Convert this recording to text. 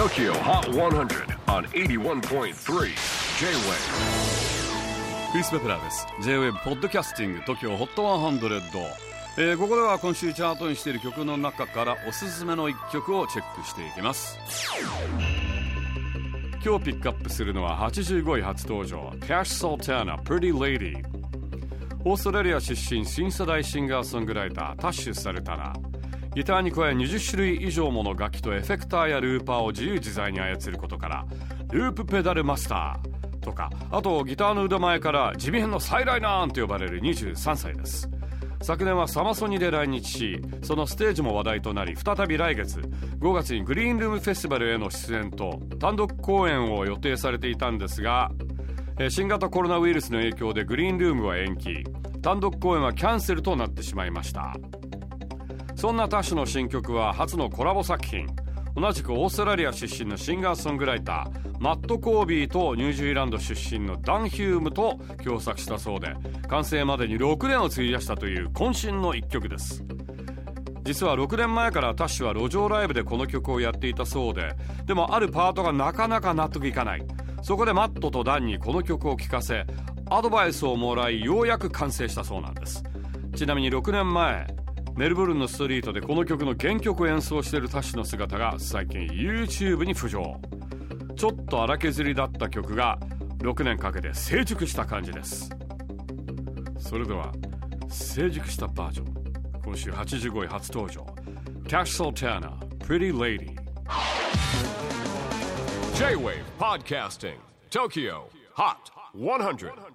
TOKYO HOT 100 on 81.3 J-WAVE クリス・ベプラーです。 J-WAVE ポッドキャスティング TOKYO HOT 100、ここでは今週チャートにしている曲の中からおすすめの1曲をチェックしていきます。今日ピックアップするのは85位初登場 Tasha Sultana Pretty Lady。 オーストラリア出身新世代シンガーソングライター Tasha Sultana、ギターに加え20種類以上もの楽器とエフェクターやルーパーを自由自在に操ることからループペダルマスターとか、あとギターの腕前から地味編の再来なんと呼ばれる23歳です。昨年はサマソニで来日し、そのステージも話題となり、再び来月5月にグリーンルームフェスティバルへの出演と単独公演を予定されていたんですが、新型コロナウイルスの影響でグリーンルームは延期、単独公演はキャンセルとなってしまいました。そんなTashaの新曲は初のコラボ作品、同じくオーストラリア出身のシンガーソングライターマット・コービーとニュージーランド出身のダン・ヒュームと共作したそうで、完成までに6年を費やしたという渾身の一曲です。実は6年前からTashaは路上ライブでこの曲をやっていたそうで、でもあるパートがなかなか納得いかない。そこでマットとダンにこの曲を聴かせ、アドバイスをもらい、ようやく完成したそうなんです。ちなみに6年前メルボルンのストリートでこの曲の原曲を演奏しているTashaの姿が最近 YouTube に浮上。ちょっと荒削りだった曲が6年かけて成熟した感じです。それでは成熟したバージョン、今週85位初登場 Tasha Sultana Pretty Lady。 J-WAVE Podcasting TOKYO HOT 100。